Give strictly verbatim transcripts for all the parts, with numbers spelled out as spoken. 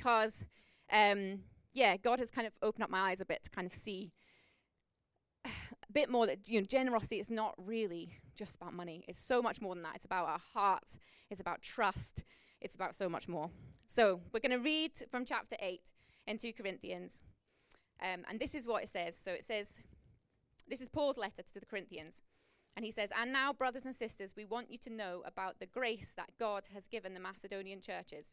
because, um, yeah, God has kind of opened up my eyes a bit to kind of see a bit more that, you know, generosity is not really just about money. It's so much more than that. It's about our hearts. It's about trust. It's about so much more. So we're going to read from chapter eight in Second Corinthians. Um, and this is what it says. So it says, this is Paul's letter to the Corinthians. And he says, and now, brothers and sisters, we want you to know about the grace that God has given the Macedonian churches.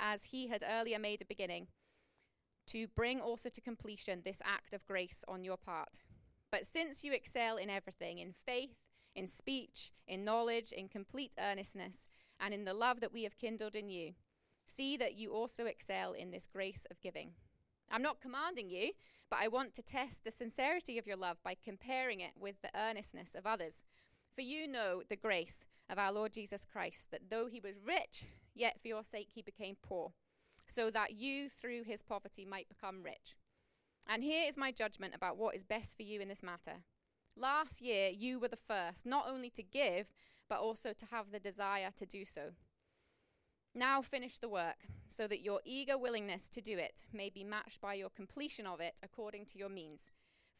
as he had earlier made a beginning, to bring also to completion this act of grace on your part. But since you excel in everything, in faith, in speech, in knowledge, in complete earnestness, and in the love that we have kindled in you, see that you also excel in this grace of giving. I'm not commanding you, but I want to test the sincerity of your love by comparing it with the earnestness of others. For you know the grace of our Lord Jesus Christ, that though he was rich, yet for your sake he became poor, so that you through his poverty might become rich. And here is my judgment about what is best for you in this matter. Last year you were the first, not only to give, but also to have the desire to do so. Now finish the work, so that your eager willingness to do it may be matched by your completion of it according to your means.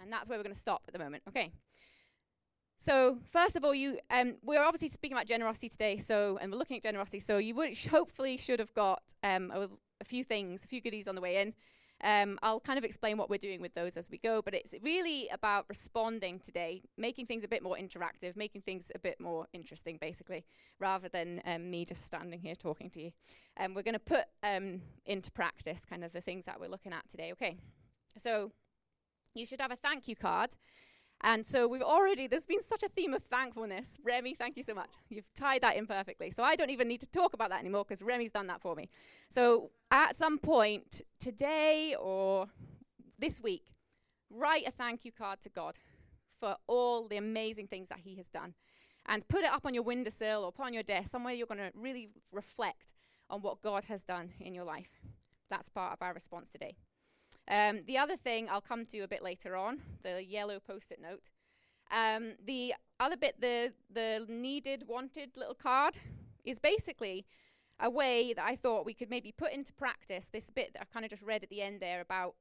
And that's where we're going to stop at the moment. Okay. So first of all, you um, we're obviously speaking about generosity today, so and we're looking at generosity. So you would sh- hopefully should have got um, a, a few things, a few goodies on the way in. Um, I'll kind of explain what we're doing with those as we go, but it's really about responding today, making things a bit more interactive, making things a bit more interesting, basically, rather than um, me just standing here talking to you. Um, we're going to put um, into practice kind of the things that we're looking at today. Okay, so you should have a thank you card. And so we've already, there's been such a theme of thankfulness. Remy, thank you so much. You've tied that in perfectly. So I don't even need to talk about that anymore because Remy's done that for me. So at some point today or this week, write a thank you card to God for all the amazing things that he has done. And put it up on your windowsill or put on your desk, somewhere you're going to really reflect on what God has done in your life. That's part of our response today. Um, the other thing I'll come to a bit later on, the yellow post-it note. Um, the other bit, the the needed, wanted little card, is basically a way that I thought we could maybe put into practice this bit that I kind of just read at the end there about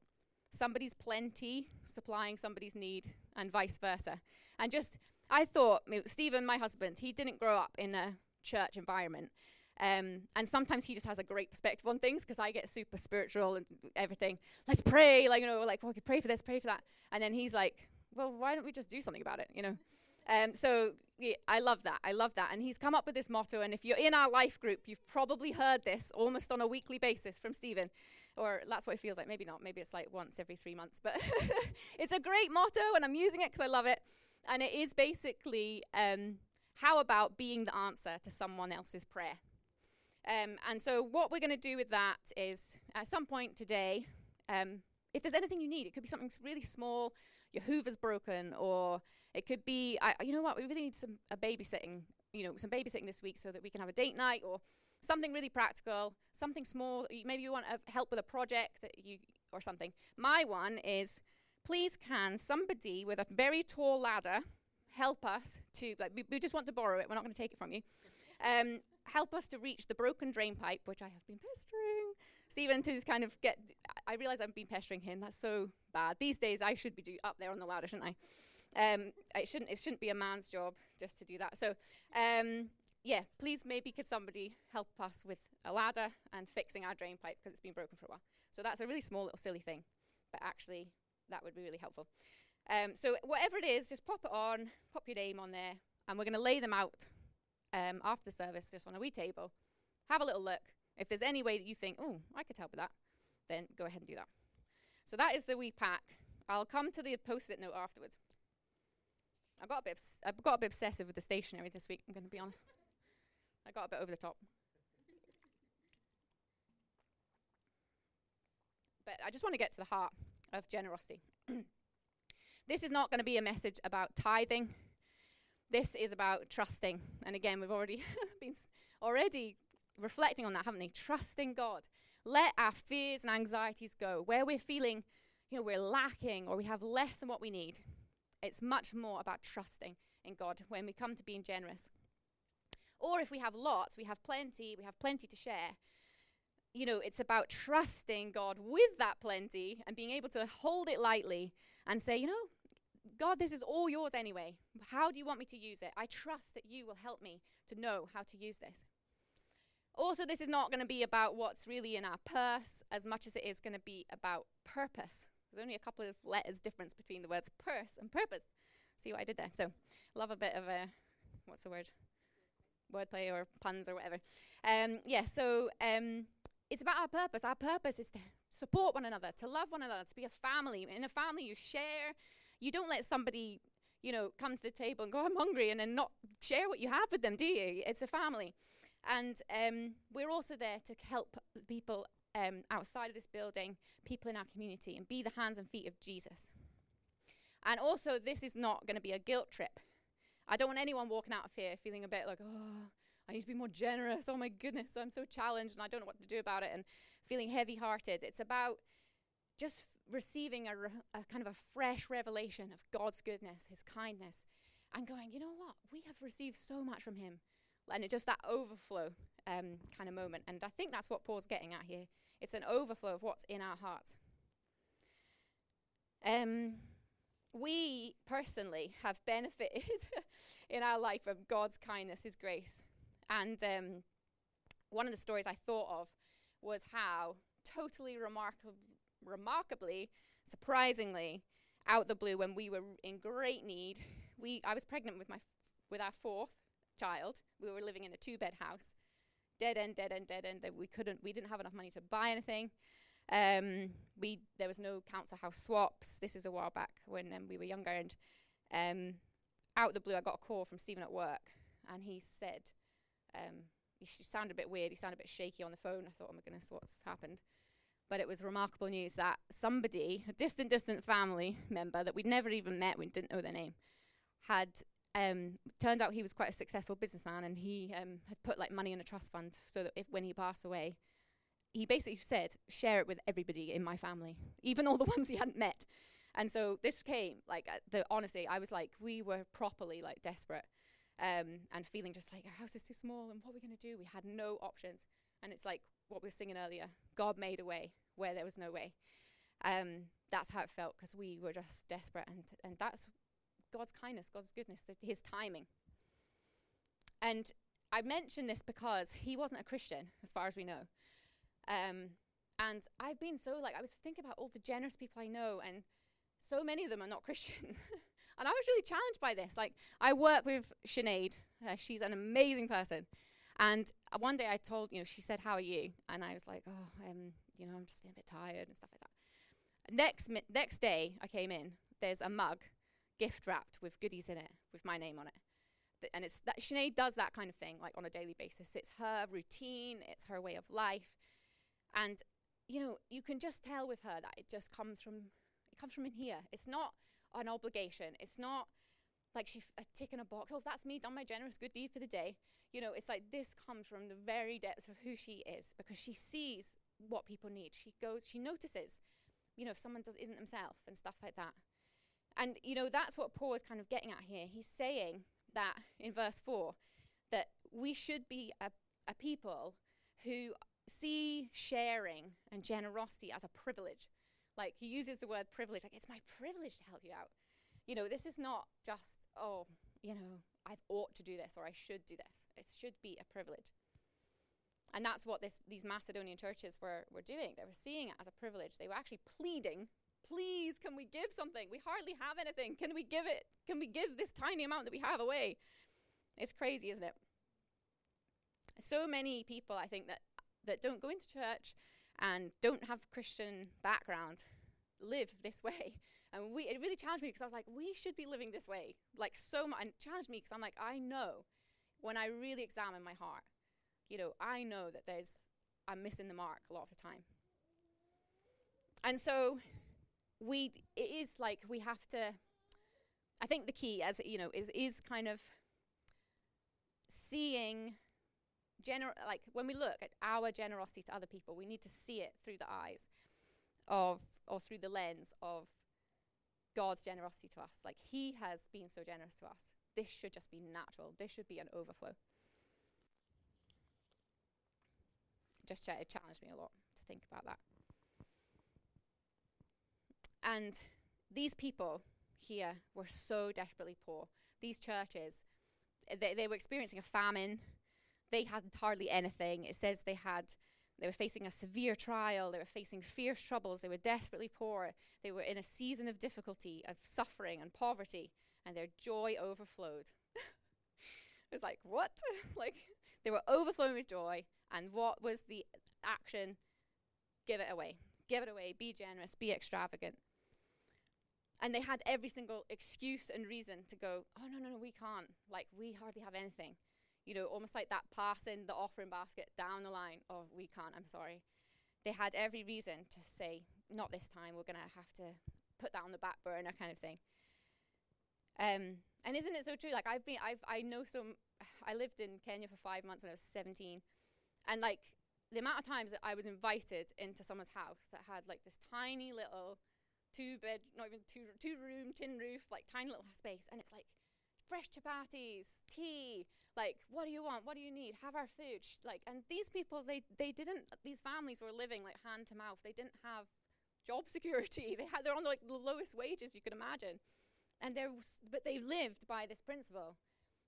somebody's plenty supplying somebody's need and vice versa. And just, I thought, Stephen, my husband, he didn't grow up in a church environment. Um, and sometimes he just has a great perspective on things because I get super spiritual and everything. Let's pray, like, you know, like, well, we could pray for this, pray for that. And then he's like, well, why don't we just do something about it, you know? Um, so yeah, I love that. I love that. And he's come up with this motto. And if you're in our life group, you've probably heard this almost on a weekly basis from Stephen. Or that's what it feels like. Maybe not. Maybe it's like once every three months. But it's a great motto, and I'm using it because I love it. And it is basically, um, how about being the answer to someone else's prayer? Um, and so what we're going to do with that is, at some point today, um, if there's anything you need, it could be something really small, your Hoover's broken, or it could be, I, you know what, we really need some a babysitting, you know, some babysitting this week so that we can have a date night, or something really practical, something small. Maybe you want help with a project that you or something. My one is, please can somebody with a very tall ladder help us to, like, we, we just want to borrow it, we're not going to take it from you. Um, help us to reach the broken drain pipe, which I have been pestering Stephen to kind of get. I realize I've been pestering him. That's so bad. These days I should be do up there on the ladder, shouldn't I? Um, it shouldn't. It shouldn't be a man's job just to do that. So, um, yeah, please maybe could somebody help us with a ladder and fixing our drain pipe because it's been broken for a while. So that's a really small little silly thing, but actually that would be really helpful. Um, so whatever it is, just pop it on, pop your name on there, and we're going to lay them out um, after the service just on a wee table. Have a little look. If there's any way that you think, oh, I could help with that, then go ahead and do that. So that is the wee pack. I'll come to the post-it note afterwards. I got a bit obs- I got a bit obsessive with the stationery this week, I'm going to be honest. I got a bit over the top. But I just want to get to the heart of generosity. This is not going to be a message about tithing. This is about trusting. And again, we've already been s- already reflecting on that, haven't we? Trusting God. Let our fears and anxieties go. Where we're feeling, you know, we're lacking or we have less than what we need. It's much more about trusting in God when we come to being generous. Or if we have lots, we have plenty, we have plenty to share. You know, it's about trusting God with that plenty and being able to hold it lightly and say, you know, God, this is all yours anyway. How do you want me to use it? I trust that you will help me to know how to use this. Also, this is not going to be about what's really in our purse as much as it is going to be about purpose. There's only a couple of letters difference between the words purse and purpose. See what I did there? So, love a bit of a, what's the word? Wordplay or puns or whatever. Um, yeah, so um, it's about our purpose. Our purpose is to support one another, to love one another, to be a family. In a family, you share. You don't let somebody, you know, come to the table and go, I'm hungry, and then not share what you have with them, do you? It's a family. And um, we're also there to help people um, outside of this building, people in our community, and be the hands and feet of Jesus. And also, this is not going to be a guilt trip. I don't want anyone walking out of here feeling a bit like, oh, I need to be more generous. Oh, my goodness, I'm so challenged and I don't know what to do about it and feeling heavy-hearted. It's about just f- receiving a, re- a kind of a fresh revelation of God's goodness, his kindness, and going, you know what? We have received so much from him. And it's just that overflow um, kind of moment. And I think that's what Paul's getting at here. It's an overflow of what's in our hearts. Um, we personally have benefited in our life from God's kindness, his grace. And um, one of the stories I thought of was how totally remarkab- remarkably, surprisingly, out the blue, when we were in great need, we I was pregnant with my f- with our fourth child. We were living in a two-bed house, dead end, dead end, dead end. That we couldn't, we didn't have enough money to buy anything. Um, we there was no council house swaps. This is a while back when um, we were younger, and um, out of the blue, I got a call from Stephen at work, and he said, um, he sh- sounded a bit weird. He sounded a bit shaky on the phone. I thought, oh my goodness, what's happened? But it was remarkable news that somebody, a distant, distant family member that we'd never even met, we didn't know their name, had. Um, turned out he was quite a successful businessman, and he um, had put like money in a trust fund so that if when he passed away, he basically said, share it with everybody in my family, even all the ones he hadn't met. And so this came, like, uh, the honestly, I was like, we were properly like desperate um, and feeling just like, our house is too small and what are we going to do? We had no options. And it's like what we were singing earlier, God made a way where there was no way. Um, that's how it felt, because we were just desperate, and and that's God's kindness, God's goodness, th- his timing. And I mention this because he wasn't a Christian, as far as we know. Um, and I've been so, like, I was thinking about all the generous people I know, and so many of them are not Christian. And I was really challenged by this. Like, I work with Sinead. Uh, she's an amazing person. And uh, one day I told, you know, she said, how are you? And I was like, oh, um, you know, I'm just feeling a bit tired and stuff like that. Next mi- Next day I came in, there's a mug, gift wrapped with goodies in it, with my name on it. Th- and it's that Sinead does that kind of thing, like on a daily basis. It's her routine, it's her way of life. And, you know, you can just tell with her that it just comes from, it comes from in here. It's not an obligation. It's not like she's f- a tick in a box. Oh, that's me, done my generous good deed for the day. You know, it's like this comes from the very depths of who she is, because she sees what people need. She goes, she notices, you know, if someone does isn't themselves and stuff like that. And, you know, that's what Paul is kind of getting at here. He's saying that in verse four, that we should be a, a people who see sharing and generosity as a privilege. Like, he uses the word privilege, like, it's my privilege to help you out. You know, this is not just, oh, you know, I ought to do this or I should do this. It should be a privilege. And that's what this, these Macedonian churches were, were doing. They were seeing it as a privilege. They were actually pleading, please, can we give something? We hardly have anything. Can we give it? Can we give this tiny amount that we have away? It's crazy, isn't it? So many people, I think, that, that don't go into church and don't have Christian background live this way. And we, it really challenged me because I was like, we should be living this way. Like so much, and it challenged me because I'm like, I know when I really examine my heart, you know, I know that there's, I'm missing the mark a lot of the time. And so we, it is like we have to, I think the key as, you know, is, is kind of seeing Gener- like when we look at our generosity to other people, we need to see it through the eyes of, or through the lens of God's generosity to us. Like he has been so generous to us. This should just be natural. This should be an overflow. Just ch- it challenged me a lot to think about that. And these people here were so desperately poor. These churches, they, they were experiencing a famine. They had hardly anything. It says they had, they were facing a severe trial. They were facing fierce troubles. They were desperately poor. They were in a season of difficulty, of suffering and poverty, and their joy overflowed. It was like, what? Like, they were overflowing with joy, and what was the action? Give it away. Give it away. Be generous. Be extravagant. And they had every single excuse and reason to go, oh, no, no, no, we can't. Like, we hardly have anything. You know, almost like that passing the offering basket down the line. Oh, we can't, I'm sorry. They had every reason to say, not this time, we're going to have to put that on the back burner kind of thing. Um, and isn't it so true? Like I've been, I've, I know some, I lived in Kenya for five months when I was seventeen. And like the amount of times that I was invited into someone's house that had like this tiny little two bed, not even two, two room, tin roof, like tiny little space. And it's like, fresh chapatis, tea, like, what do you want? What do you need? Have our food. Sh- like, and these people, they, they didn't, these families were living like hand to mouth. They didn't have job security. They had, they're on like the lowest wages you could imagine. And there was, but they lived by this principle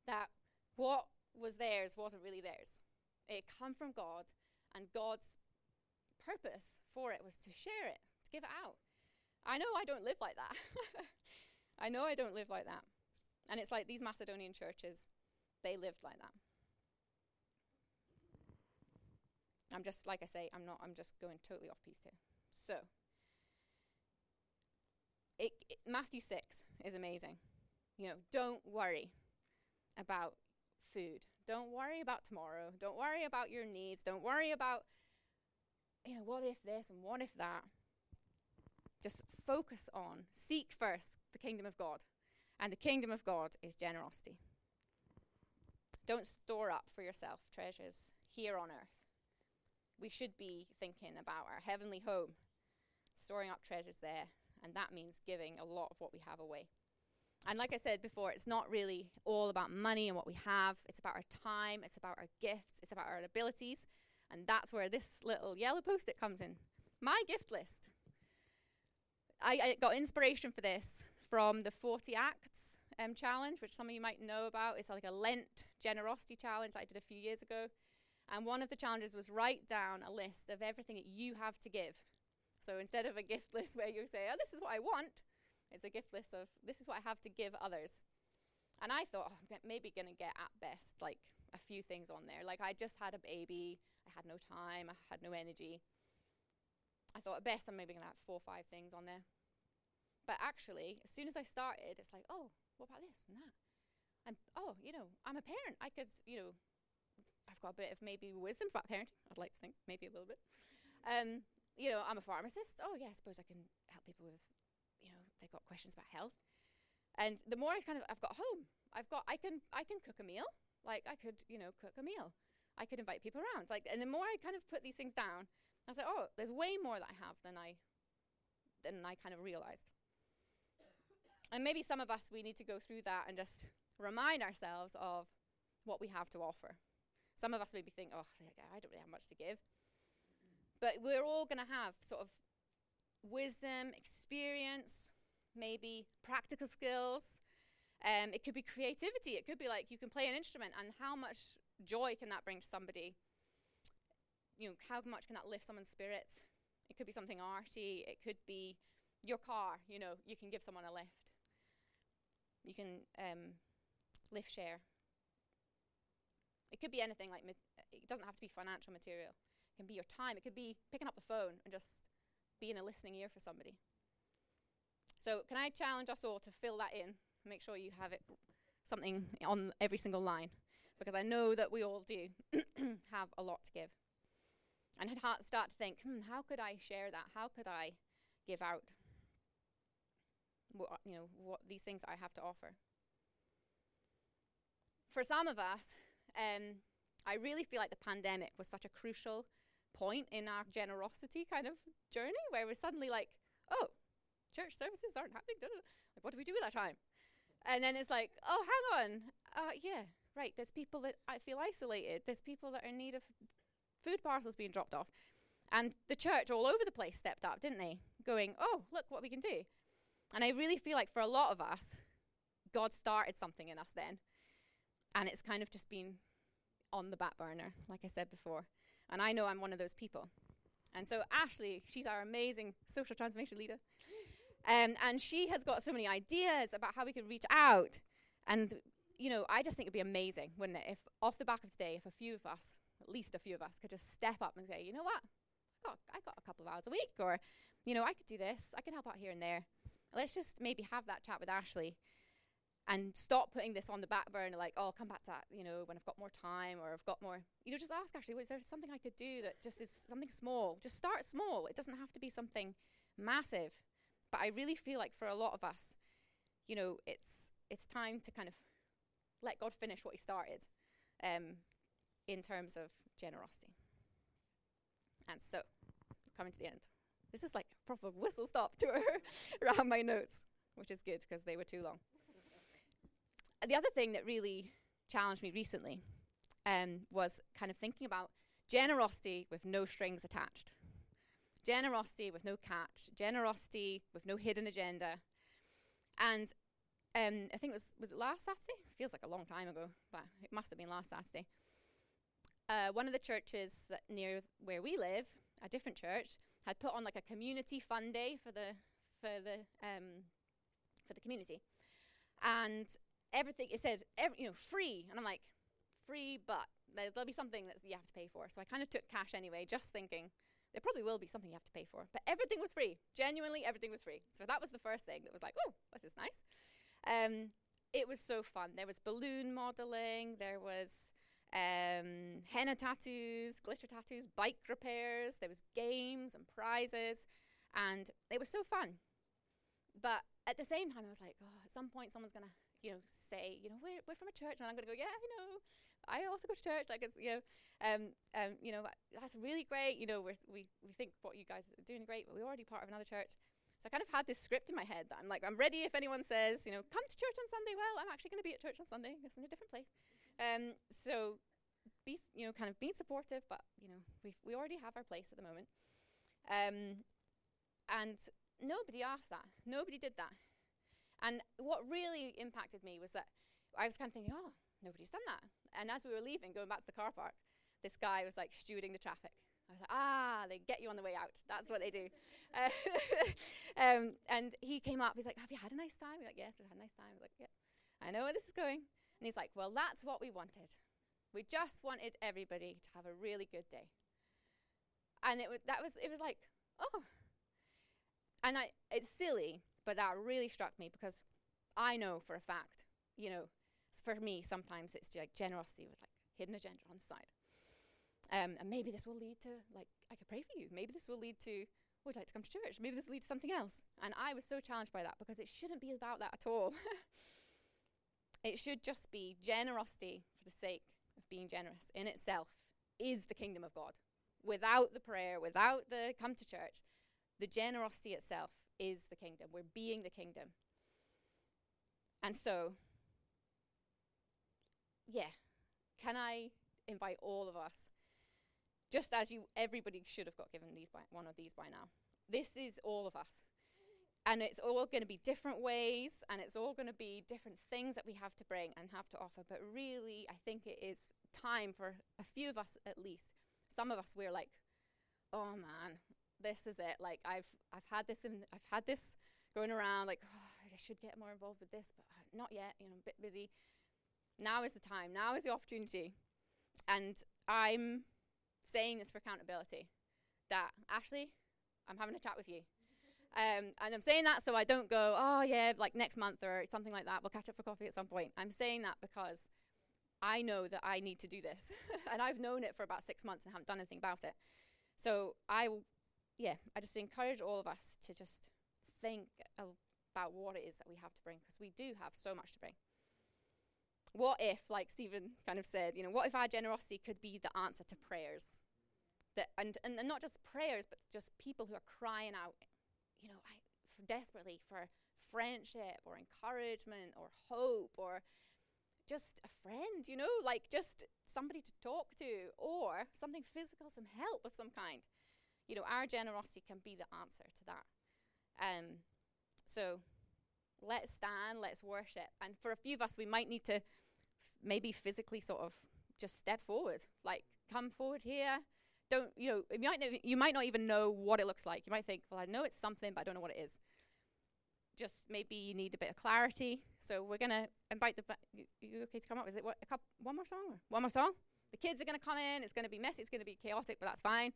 that what was theirs wasn't really theirs. It come from God, and God's purpose for it was to share it, to give it out. I know I don't live like that. I know I don't live like that. And it's like these Macedonian churches, they lived like that. I'm just, like I say, I'm not, I'm just going totally off piece here. So, it, it, Matthew six is amazing. You know, don't worry about food. Don't worry about tomorrow. Don't worry about your needs. Don't worry about, you know, what if this and what if that. Just focus on, seek first the kingdom of God. And the kingdom of God is generosity. Don't store up for yourself treasures here on earth. We should be thinking about our heavenly home, storing up treasures there. And that means giving a lot of what we have away. And like I said before, it's not really all about money and what we have. It's about our time. It's about our gifts. It's about our abilities. And that's where this little yellow post-it comes in. My gift list. I, I got inspiration for this from the forty Acts um, challenge, which some of you might know about. It's like a Lent generosity challenge that I did a few years ago. And one of the challenges was write down a list of everything that you have to give. So instead of a gift list where you say, oh, this is what I want, it's a gift list of this is what I have to give others. And I thought, oh, I'm maybe going to get at best like a few things on there. Like I just had a baby, I had no time, I had no energy. I thought at best I'm maybe going to have four or five things on there. But actually, as soon as I started, it's like, oh, what about this and that? And oh, you know, I'm a parent. I could, you know, I've got a bit of maybe wisdom about parenting. I'd like to think, maybe a little bit. Um, you know, I'm a pharmacist. Oh, yeah, I suppose I can help people with, you know, they've got questions about health. And the more I kind of, I've got home. I've got, I can, I can cook a meal. Like I could, you know, cook a meal. I could invite people around. Like, and the more I kind of put these things down, I was like, oh, there's way more that I have than I, than I kind of realized. And maybe some of us, we need to go through that and just remind ourselves of what we have to offer. Some of us maybe think, oh, I don't really have much to give. But we're all going to have sort of wisdom, experience, maybe practical skills. Um, it could be creativity. It could be like you can play an instrument and how much joy can that bring to somebody? you know, how much can that lift someone's spirits? It could be something arty. It could be your car. You know, you can give someone a lift. You can um, lift share. It could be anything. Like, it doesn't have to be financial material. It can be your time. It could be picking up the phone and just being a listening ear for somebody. So can I challenge us all to fill that in? Make sure you have it, something on every single line, because I know that we all do have a lot to give. And I'd start to think, hmm, how could I share that? How could I give out what, you know, what these things I have to offer? For some of us, um, I really feel like the pandemic was such a crucial point in our generosity kind of journey, where we're suddenly like, oh, church services aren't happening. Like, what do we do with our time? And then it's like, oh, hang on. Uh, yeah, right. There's people that I feel isolated. There's people that are in need of food parcels being dropped off. And the church all over the place stepped up, didn't they? Going, oh, look what we can do. And I really feel like for a lot of us, God started something in us then. And it's kind of just been on the back burner, like I said before. And I know I'm one of those people. And so Ashley, she's our amazing social transformation leader. Um, and she has got so many ideas about how we can reach out. And, you know, I just think it'd be amazing, wouldn't it, if off the back of today, if a few of us, at least a few of us, could just step up and say, you know what, I got, I got a couple of hours a week, or, you know, I could do this. I can help out here and there. Let's just maybe have that chat with Ashley and stop putting this on the back burner, like, oh, I'll come back to that, you know, when I've got more time, or I've got more, you know, just ask Ashley, well, is there something I could do that just is something small? Just start small. It doesn't have to be something massive. But I really feel like for a lot of us, you know, it's it's time to kind of let God finish what he started um, in terms of generosity. And so, coming to the end. This is like a proper whistle stop tour around my notes, which is good because they were too long. The other thing that really challenged me recently um, was kind of thinking about generosity with no strings attached. Generosity with no catch, generosity with no hidden agenda. And um, I think it was, was it last Saturday? It feels like a long time ago, but it must have been last Saturday. Uh, one of the churches that near where we live, a different church, had put on like a community fun day for the for the um, for the community. And everything, it said, every, you know, free. And I'm like, free, but there'll be something that you have to pay for. So I kind of took cash anyway, just thinking, there probably will be something you have to pay for. But everything was free. Genuinely, everything was free. So that was the first thing that was like, oh, this is nice. Um, it was so fun. There was balloon modeling. There was um, henna tattoos, glitter tattoos, bike repairs. There was games and prizes. And it was so fun. But at the same time, I was like, oh, at some point, someone's going to, you know, say, you know, we're, we're from a church. And I'm going to go, yeah, I know. I also go to church. Like, it's, you know, um, um, you know, that's really great. You know, we're, we we think what you guys are doing great, but we're already part of another church. So I kind of had this script in my head that I'm like, I'm ready if anyone says, you know, come to church on Sunday. Well, I'm actually going to be at church on Sunday. It's in a different place. Um, so, be, you know, kind of being supportive, but, you know, we we already have our place at the moment. Um, and nobody asked that. Nobody did that. And what really impacted me was that I was kind of thinking, oh, nobody's done that. And as we were leaving, going back to the car park, this guy was like stewarding the traffic. I was like, ah, they get you on the way out. That's what they do. Uh, um, and he came up. He's like, have you had a nice time? We're like, yes, we've had a nice time. I was like, yeah, I know where this is going. And he's like, well, that's what we wanted. We just wanted everybody to have a really good day. And it w- that was it was like, oh. And I, it's silly, but that really struck me because I know for a fact, you know, for me, sometimes it's like generosity with like hidden agenda on the side. Um, and maybe this will lead to like, I could pray for you. Maybe this will lead to, would you like to come to church? Maybe this will lead to something else. And I was so challenged by that because it shouldn't be about that at all. It should just be generosity for the sake of being generous in itself is the kingdom of God. Without the prayer, without the come to church, the generosity itself is the kingdom. We're being the kingdom. And so, yeah, can I invite all of us, just as you, everybody should have got given these by, one of these by now. This is all of us. And it's all going to be different ways, and it's all going to be different things that we have to bring and have to offer. But really, I think it is time for a few of us, at least, some of us, we're like, oh man, this is it. Like I've I've had this in, I've had this going around, like, oh, I should get more involved with this, but not yet, you know, I'm a bit busy. Now is the time, now is the opportunity. And I'm saying this for accountability, that Ashley, I'm having a chat with you. Um, and I'm saying that so I don't go, oh yeah, like next month or something like that, we'll catch up for coffee at some point. I'm saying that because I know that I need to do this. And I've known it for about six months and haven't done anything about it. So I, w- yeah, I just encourage all of us to just think al- about what it is that we have to bring, because we do have so much to bring. What if, like Stephen kind of said, you know, what if our generosity could be the answer to prayers? That and, and, and not just prayers, but just people who are crying out, you know, I, for desperately for friendship or encouragement or hope or just a friend, you know, like just somebody to talk to or something physical, some help of some kind. You know, our generosity can be the answer to that. Um, so let's stand, let's worship. And for a few of us, we might need to f- maybe physically sort of just step forward, like come forward here. Don't, you know, you might, know, you might not even know what it looks like. You might think, well, I know it's something, but I don't know what it is. Just maybe you need a bit of clarity. So we're going to invite the, ba- you, you okay to come up? Is it what, a couple, one more song? Or one more song? The kids are going to come in. It's going to be messy. It's going to be chaotic, but that's fine.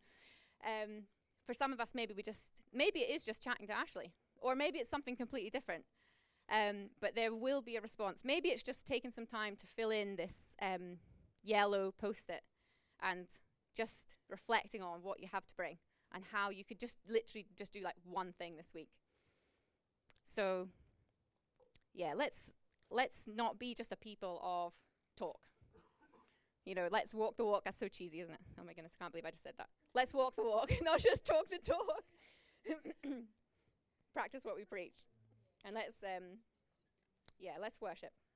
Um, for some of us, maybe we just, maybe it is just chatting to Ashley, or maybe it's something completely different. Um, but there will be a response. Maybe it's just taking some time to fill in this um, yellow post-it and just reflecting on what you have to bring and how you could just literally just do like one thing this week. So yeah, let's let's not be just a people of talk. You know, let's walk the walk. That's so cheesy, isn't it? Oh my goodness, I can't believe I just said that. Let's walk the walk, not just talk the talk. Practice what we preach. And let's, um, yeah, let's worship.